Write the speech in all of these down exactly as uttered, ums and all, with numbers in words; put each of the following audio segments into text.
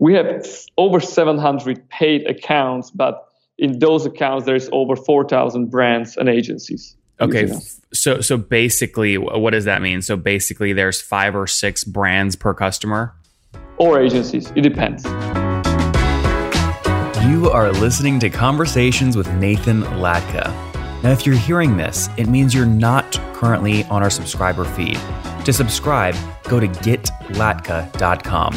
we have over seven hundred paid accounts, but in those accounts, there's over four thousand brands and agencies. Okay, so so basically, what does that mean? So basically, there's five or six brands per customer? Or agencies, it depends. You are listening to Conversations with Nathan Latka. Now, if you're hearing this, it means you're not currently on our subscriber feed. To subscribe, go to get latka dot com.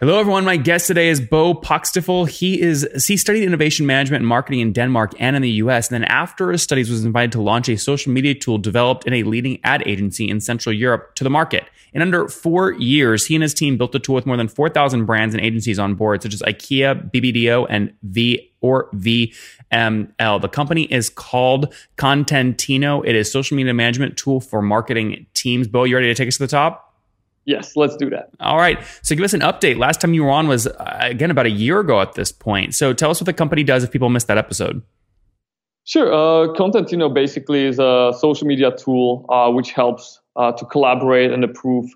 Hello, everyone. My guest today is Bo Pakstifel. He is he studied innovation management and marketing in Denmark and in the U S. And then after his studies was invited to launch a social media tool developed in a leading ad agency in Central Europe to the market. In under four years, he and his team built a tool with more than four thousand brands and agencies on board, such as IKEA, B B D O, and V or V M L. The company is called Contentino. It is a social media management tool for marketing teams. Bo, you ready to take us to the top? Yes, let's do that. All right. So give us an update. Last time you were on was, uh, again, about a year ago at this point. So tell us what the company does if people missed that episode. Sure. Uh, Contentino basically is a social media tool uh, which helps uh, to collaborate and approve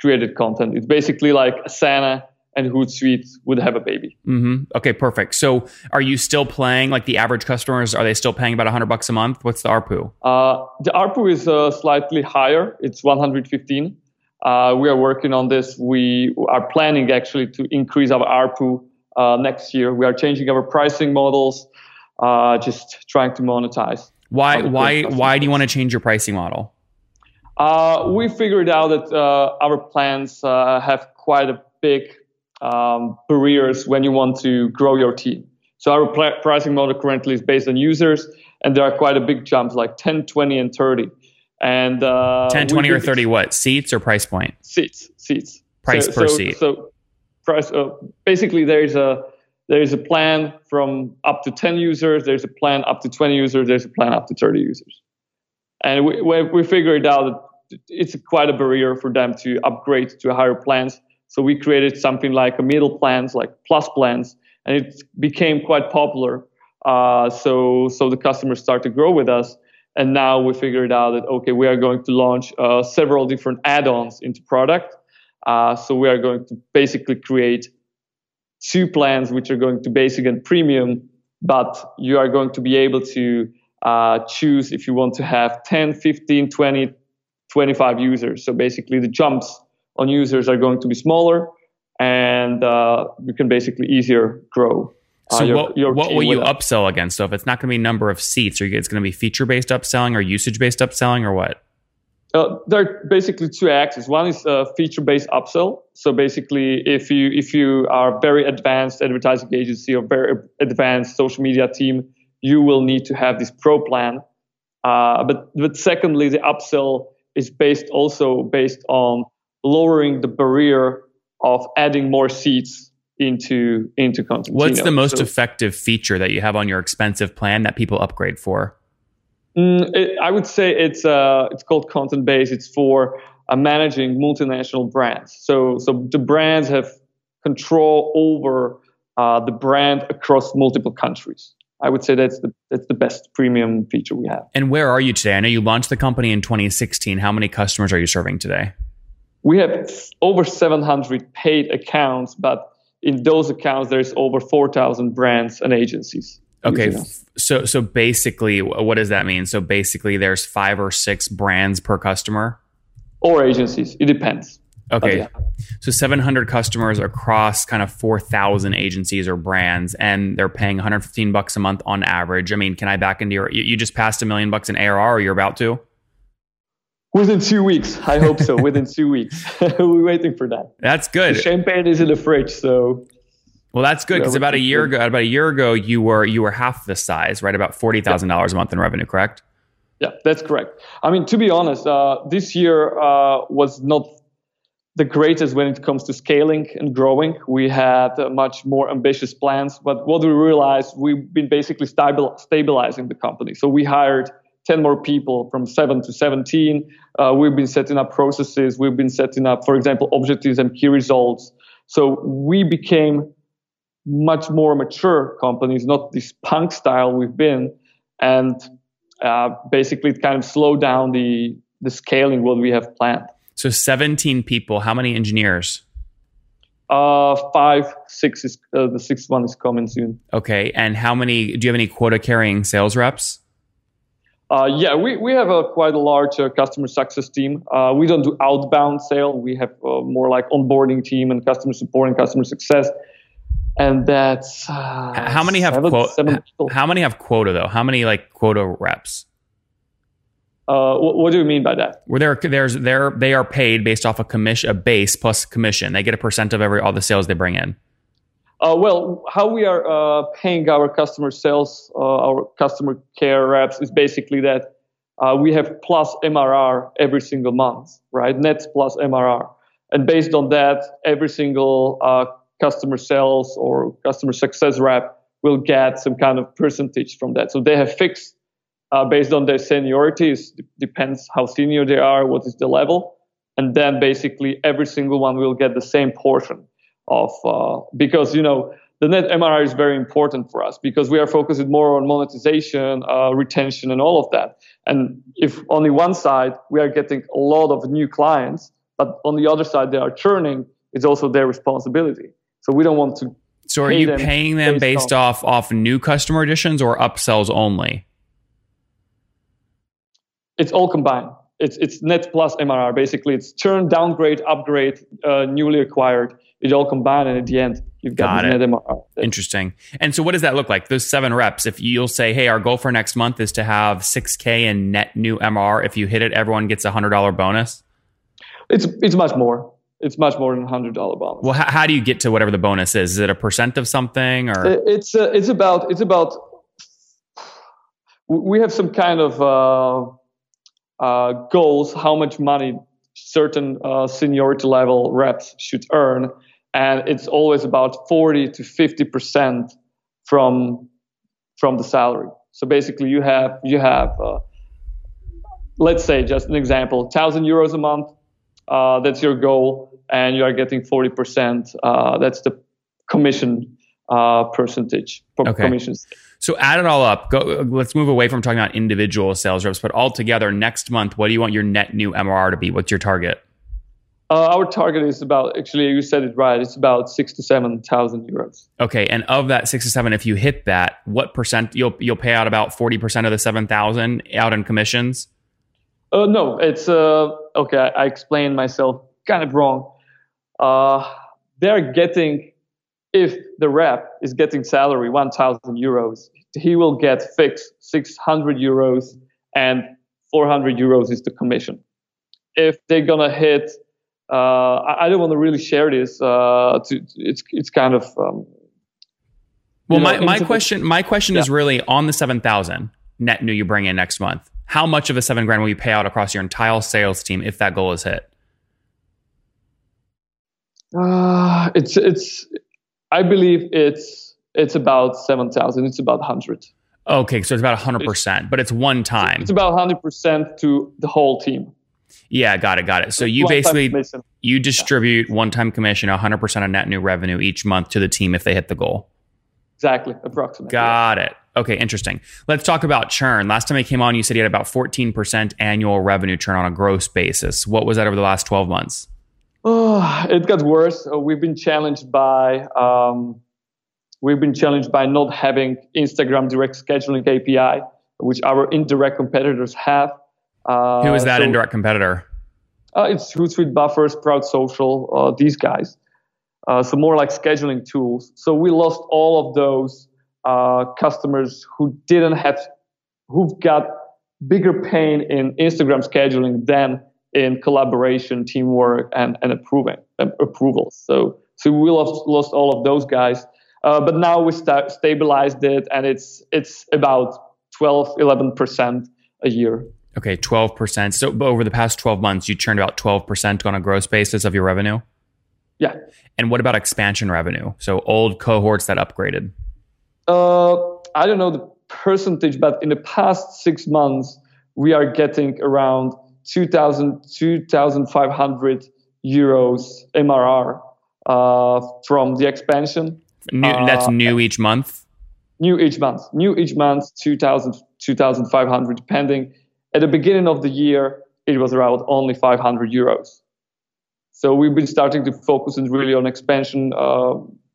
created content. It's basically like Asana and Hootsuite would have a baby. Mm-hmm. Okay, perfect. So are you still paying, like the average customers, are they still paying about one hundred bucks a month? What's the A R P U? Uh, the A R P U is uh, slightly higher. It's one hundred fifteen. Uh, we are working on this. We are planning actually to increase our A R P U uh, next year. We are changing our pricing models, uh, just trying to monetize. Why? Why? Why do you want to change your pricing model? Uh, we figured out that uh, our plans uh, have quite a big um, barriers when you want to grow your team. So our pl- pricing model currently is based on users, and there are quite a big jumps, like ten, twenty, and thirty. And uh, ten, twenty, or thirty, what? Seats or price point? Seats, seats. Price so, per so, seat. So price. Uh, basically, there's a there's a plan from up to ten users. There's a plan up to twenty users. There's a plan up to thirty users. And we we, we figured out that it's quite a barrier for them to upgrade to higher plans. So we created something like a middle plans, like plus plans, and it became quite popular. Uh, so so the customers start to grow with us. And now we figured out that, okay, we are going to launch uh, several different add-ons into product. Uh, so we are going to basically create two plans, which are going to basic and premium, but you are going to be able to uh, choose if you want to have ten, fifteen, twenty, twenty-five users. So basically the jumps on users are going to be smaller and uh, you can basically easier grow. So uh, your, what, your what will you up. upsell again? So if it's not going to be number of seats, or it's going to be feature-based upselling or usage-based upselling or what? Uh, there are basically two axes. One is uh, feature-based upsell. So basically, if you if you are very advanced advertising agency or very advanced social media team, you will need to have this pro plan. Uh, but but secondly, the upsell is based also based on lowering the barrier of adding more seats into into Contentino. What's the most so, effective feature that you have on your expensive plan that people upgrade for? Mm, it, I would say it's uh it's called content base. It's for uh, managing multinational brands. So so the brands have control over uh, the brand across multiple countries. I would say that's the that's the best premium feature we have. And where are you today? I know you launched the company in twenty sixteen. How many customers are you serving today? We have over seven hundred paid accounts, but in those accounts, there's over four thousand brands and agencies. Okay. So, so basically, what does that mean? So basically, there's five or six brands per customer? Or agencies. It depends. Okay. Yeah. So seven hundred customers across kind of four thousand agencies or brands, and they're paying one hundred fifteen bucks a month on average. I mean, can I back into your, you just passed a million bucks in A R R, or you're about to? Within two weeks. I hope so. Within two weeks. We're waiting for that. That's good. The champagne is in the fridge, so... Well, that's good, because about a year ago, about a year ago, you were you were half the size, right? About forty thousand dollars a month in revenue, correct? Yeah, that's correct. I mean, to be honest, uh, this year uh, was not the greatest when it comes to scaling and growing. We had uh, much more ambitious plans, but what we realized, we've been basically stabil- stabilizing the company. So we hired ten more people, from seven to seventeen. Uh, we've been setting up processes. We've been setting up, for example, objectives and key results. So we became much more mature companies, not this punk style we've been, and uh, basically it kind of slowed down the the scaling what we have planned. So seventeen people. How many engineers? Uh, five, six is uh, the sixth one is coming soon. Okay, and how many? Do you have any quota carrying sales reps? Uh, yeah, we we have a quite a large uh, customer success team. Uh, we don't do outbound sale. We have uh, more like onboarding team and customer support and customer success. And that's uh, how many have seven, quota. Seven how many have quota though? How many like quota reps? Uh, what, what do you mean by that? Where they're there's they're they are paid based off a commission, a base plus commission. They get a percent of every all the sales they bring in. Uh, well, how we are uh, paying our customer sales, uh, our customer care reps is basically that uh, we have plus M R R every single month, right? Nets plus M R R, and based on that, every single uh, customer sales or customer success rep will get some kind of percentage from that. So they have fixed uh, based on their seniority. It depends how senior they are, what is the level. And then basically every single one will get the same portion of, uh, because, you know, the net M R R is very important for us because we are focusing more on monetization, uh, retention, and all of that. And if only one side, we are getting a lot of new clients, but on the other side, they are churning. It's also their responsibility. So we don't want to. So are you paying them based off off new customer additions or upsells only? It's all combined. It's it's net plus M R R. Basically, it's churn, downgrade, upgrade, uh, newly acquired. It's all combined, and at the end, you've got, got net M R R. Interesting. And so, what does that look like? Those seven reps. If you'll say, "Hey, our goal for next month is to have six K in net new M R R. If you hit it, everyone gets a hundred dollar bonus." It's it's much more. It's much more than a hundred dollar bonus. Well, how, how do you get to whatever the bonus is? Is it a percent of something, or it's uh, it's about it's about we have some kind of uh, uh, goals how much money certain uh, seniority level reps should earn, and it's always about forty to fifty percent from from the salary. So basically, you have you have uh, let's say just an example, thousand euros a month. Uh, that's your goal, and you are getting forty percent. Uh, that's the commission uh, percentage. Okay. Commissions. So add it all up. Go, let's move away from talking about individual sales reps, but altogether, next month, what do you want your net new M R R to be? What's your target? Uh, our target is about, actually, you said it right. It's about six to seven thousand euros. Okay, and of that six to seven, if you hit that, what percent? You'll you'll pay out about forty percent of the seven thousand out in commissions. Uh, no, it's uh, okay. I, I explained myself kind of wrong. Uh, they're getting, if the rep is getting salary one thousand euros, he will get fixed six hundred euros and four hundred euros is the commission. If they're gonna hit, uh, I, I don't want to really share this. Uh, to, it's it's kind of um, well. You know, my my question my question yeah. is really on the seven thousand net new you bring in next month. How much of a seven grand will you pay out across your entire sales team if that goal is hit? Uh, it's it's. I believe it's it's about seven thousand. It's about hundred. Okay, so it's about a hundred percent, but it's one time. It's about hundred percent to the whole team. Yeah, got it, got it. So it's you basically commission. you distribute yeah. one time commission, a hundred percent of net new revenue each month to the team if they hit the goal. Exactly, approximately. Got yeah. it. Okay, interesting. Let's talk about churn. Last time I came on, you said you had about fourteen percent annual revenue churn on a gross basis. What was that over the last twelve months? Oh, it got worse. We've been challenged by um, We've been challenged by not having Instagram direct scheduling A P I, which our indirect competitors have. Uh, Who is that so, indirect competitor? Uh, it's Hootsuite, Buffer, Sprout Social, uh, these guys. Uh, so more like scheduling tools. So we lost all of those uh, customers who didn't have, who've got bigger pain in Instagram scheduling than in collaboration, teamwork, and and approving uh, approval. So so we lost lost all of those guys. Uh, but now we sta- stabilized it, and it's it's about twelve, eleven percent a year. Okay, twelve percent. So over the past twelve months, you churned about twelve percent on a gross basis of your revenue? Yeah. And what about expansion revenue? So old cohorts that upgraded? Uh, I don't know the percentage, but in the past six months, we are getting around two thousand, twenty-five hundred euros M R R uh, from the expansion. New, that's new uh, each month? New each month. New each month, two thousand, twenty-five hundred, depending. At the beginning of the year, it was around only five hundred euros. So we've been starting to focus really on expansion, uh,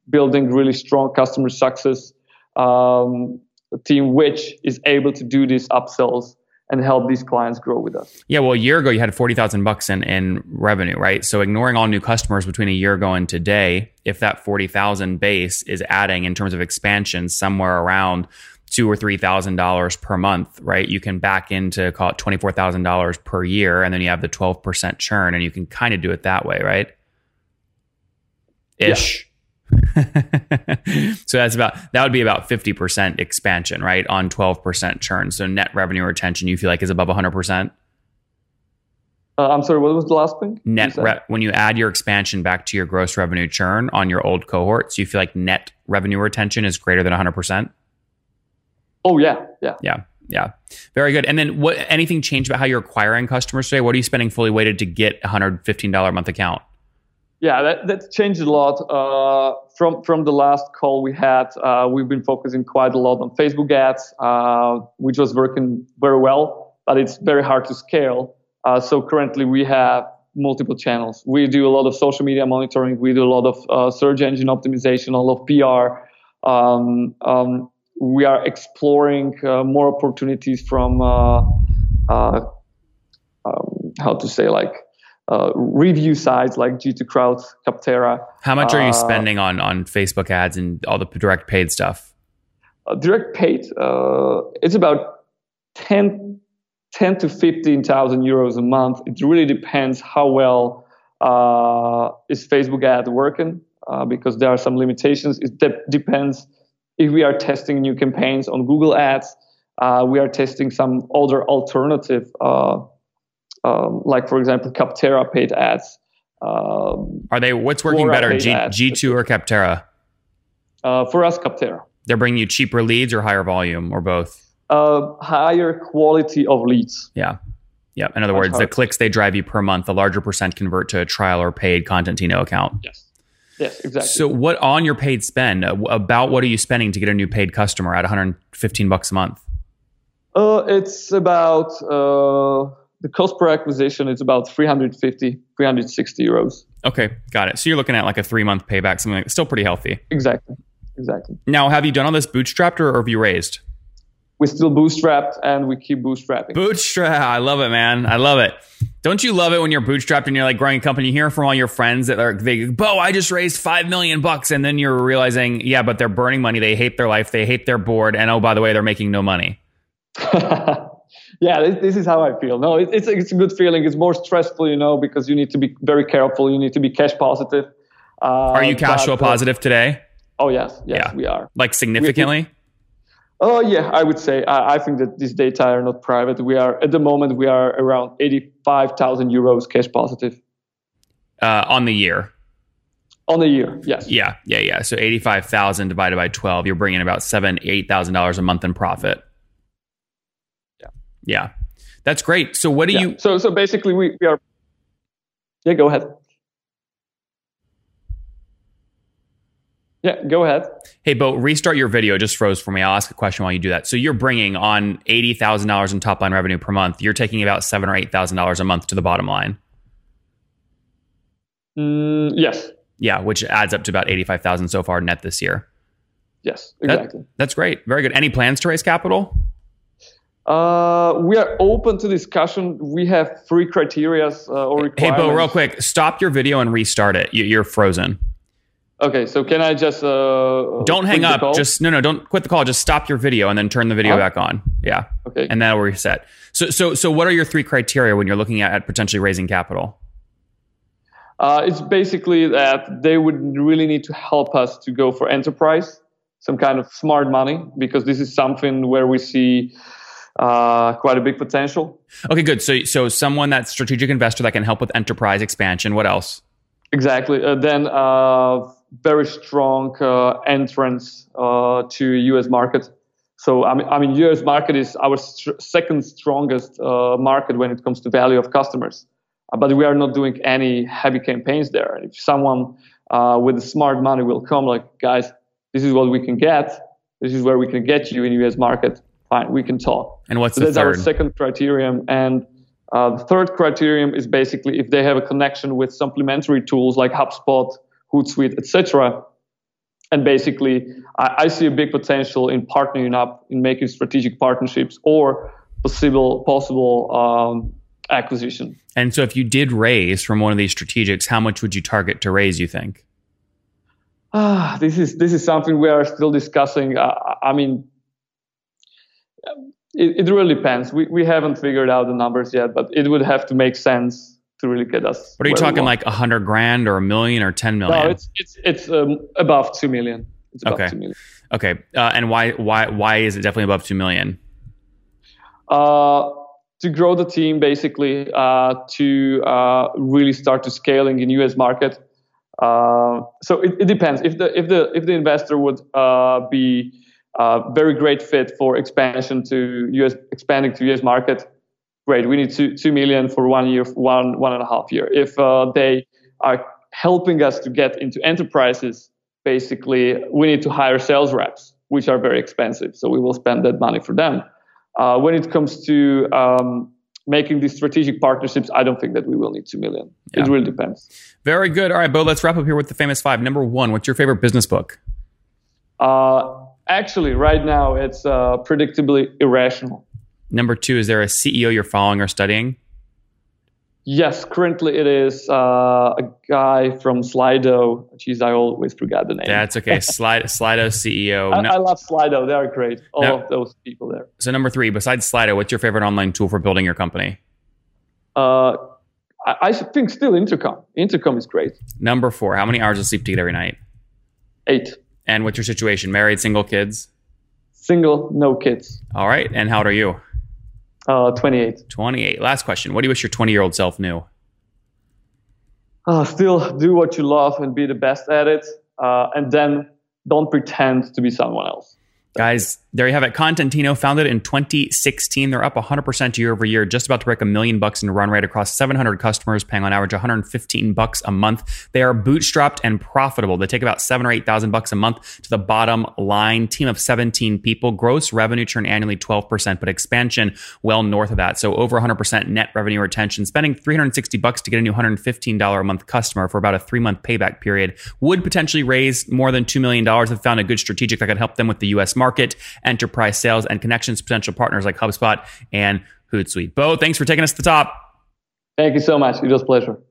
building really strong customer success um, team, which is able to do these upsells and help these clients grow with us. Yeah, well, a year ago, you had forty thousand bucks in, in revenue, right? So ignoring all new customers between a year ago and today, if that forty thousand base is adding in terms of expansion somewhere around two or three thousand dollars per month, right? You can back into, call it twenty-four thousand dollars per year, and then you have the twelve percent churn, and you can kind of do it that way, right? Ish. Yeah. So that's about, that would be about fifty percent expansion, right? On twelve percent churn. So net revenue retention, you feel like, is above one hundred percent? Uh, I'm sorry, what was the last thing? Net re- When you add your expansion back to your gross revenue churn on your old cohorts, you feel like net revenue retention is greater than one hundred percent? Oh, yeah, yeah. Yeah, yeah. Very good. And then what? Anything changed about how you're acquiring customers today? What are you spending fully weighted to get a one hundred fifteen dollars a month account? Yeah, that, that changed a lot uh, from from the last call we had. Uh, we've been focusing quite a lot on Facebook ads, uh, which was working very well, but it's very hard to scale. Uh, so currently we have multiple channels. We do a lot of social media monitoring. We do a lot of uh, search engine optimization, a lot of P R. Um, um, we are exploring uh, more opportunities from uh, uh, um, how to say like. Uh, review sites like G two Crowd, Capterra. How much are you spending on, on Facebook ads and all the direct paid stuff? Uh, direct paid, uh, it's about ten, ten to fifteen thousand euros a month. It really depends how well uh, is Facebook ad working uh, because there are some limitations. It de- depends if we are testing new campaigns on Google Ads. Uh, we are testing some other alternative uh Um, like, for example, Capterra paid ads. Um, Are they, what's working better, G, G2 or Capterra? Uh, for us, Capterra. They're bringing you cheaper leads or higher volume or both? Uh, higher quality of leads. Yeah. Yeah. In other Much words, hard. The clicks they drive you per month, the larger percent convert to a trial or paid Contentino account. Yes. Yes, exactly. So what on your paid spend, about what are you spending to get a new paid customer at one hundred fifteen bucks a month? Uh, it's about... Uh, The cost per acquisition is about three hundred fifty, three hundred sixty euros. Okay, got it. So you're looking at like a three-month payback, something like that. Still pretty healthy. Exactly, exactly. Now, have you done all this bootstrapped or, or have you raised? We're still bootstrapped and we keep bootstrapping. Bootstrap. I love it, man. I love it. Don't you love it when you're bootstrapped and you're like growing a company? You hear from all your friends that are, they, Bo, I just raised five million bucks. And then you're realizing, yeah, but they're burning money. They hate their life. They hate their board. And oh, by the way, they're making no money. Yeah, this, this is how I feel. No, it, it's it's a good feeling. It's more stressful, you know, because you need to be very careful. You need to be cash positive. Uh, are you cash flow positive today? Oh, yes. Yes, yeah. We are. Like significantly? Oh, yeah, I would say. I, I think that these data are not private. We are, at the moment, we are around eighty-five thousand euros cash positive. Uh, on the year? On the year, yes. Yeah, yeah, yeah. So eighty-five thousand divided by twelve, you're bringing about seven thousand, eight thousand dollars a month in profit. Yeah, that's great. So what do yeah. you... So so basically we, we are... Yeah, go ahead. Yeah, go ahead. Hey, Bo, restart your video. It just froze for me. I'll ask a question while you do that. So you're bringing on eighty thousand dollars in top line revenue per month. You're taking about seven thousand or eight thousand dollars a month to the bottom line. Mm, yes. Yeah, which adds up to about eighty-five thousand so far net this year. Yes, exactly. That, that's great. Very good. Any plans to raise capital? Uh, we are open to discussion. We have three criteria uh, or requirements. Hey, Bo, real quick, stop your video and restart it. You, you're frozen. Okay, so can I just... Uh, don't hang up. Just No, no, don't quit the call. Just stop your video and then turn the video ah. back on. Yeah. Okay. And that'll reset. So, so, so what are your three criteria when you're looking at, at potentially raising capital? Uh, it's basically that they would really need to help us to go for enterprise, some kind of smart money, because this is something where we see... Uh, quite a big potential. Okay, good. So, so someone that's strategic investor that can help with enterprise expansion. What else? Exactly. Uh, then uh, very strong uh, entrance uh, to U S market. So, I mean, I mean, U S market is our st- second strongest uh, market when it comes to value of customers. Uh, but we are not doing any heavy campaigns there. If someone uh, with smart money will come, like, guys, this is what we can get. This is where we can get you in U S market. Fine, we can talk. And what's so the that's third? Our second criterion. And uh, the third criterion is basically if they have a connection with supplementary tools like HubSpot, Hootsuite, et cetera. And basically, I, I see a big potential in partnering up, in making strategic partnerships or possible possible um, acquisition. And so, if you did raise from one of these strategics, how much would you target to raise? You think? Ah, this is this is something we are still discussing. Uh, I mean. It, it really depends. We we haven't figured out the numbers yet, but it would have to make sense to really get us. What are you talking, like a hundred grand or a million or ten million? No, it's it's it's um, above two million. It's above okay. two million. Okay. Uh, and why why why is it definitely above two million? Uh, to grow the team, basically, uh, to uh, really start to scaling in U S market. Uh, so it, it depends. If the if the if the investor would uh, be Uh, very great fit for expansion to U S, expanding to U S market. Great, we need two two million for one year, one one and a half year. If uh, they are helping us to get into enterprises, basically we need to hire sales reps, which are very expensive. So we will spend that money for them. Uh, when it comes to um, making these strategic partnerships, I don't think that we will need two million. Yeah. It really depends. Very good. All right, Bo, let's wrap up here with the famous five. Number one, what's your favorite business book? Uh. Actually, right now, it's uh, Predictably Irrational. Number two, is there a C E O you're following or studying? Yes, currently it is uh, a guy from Slido. Jeez, I always forgot the name. That's okay. Slido, Slido C E O. I, no. I love Slido. They are great. All no. of those people there. So number three, besides Slido, what's your favorite online tool for building your company? Uh, I, I think still Intercom. Intercom is great. Number four, how many hours of sleep do you get every night? Eight. And what's your situation? Married, single, kids? Single, no kids. All right. And how old are you? Uh, twenty-eight. twenty-eight. Last question. What do you wish your twenty-year-old self knew? Uh, still do what you love and be the best at it. Uh, and then don't pretend to be someone else. Guys, there you have it. Contentino, founded in twenty sixteen. They're up one hundred percent year over year, just about to break a million bucks in run rate across seven hundred customers, paying on average one hundred fifteen bucks a month. They are bootstrapped and profitable. They take about seven or eight thousand bucks a month to the bottom line. Team of seventeen people, gross revenue churn annually twelve percent, but expansion well north of that. So over one hundred percent net revenue retention, spending three hundred sixty bucks to get a new one hundred fifteen dollars a month customer for about a three month payback period. Would potentially raise more than two million dollars if found a good strategic that could help them with the U S market. market, enterprise sales, and connections, potential partners like HubSpot and Hootsuite. Bo, thanks for taking us to the top. Thank you so much. It was a pleasure.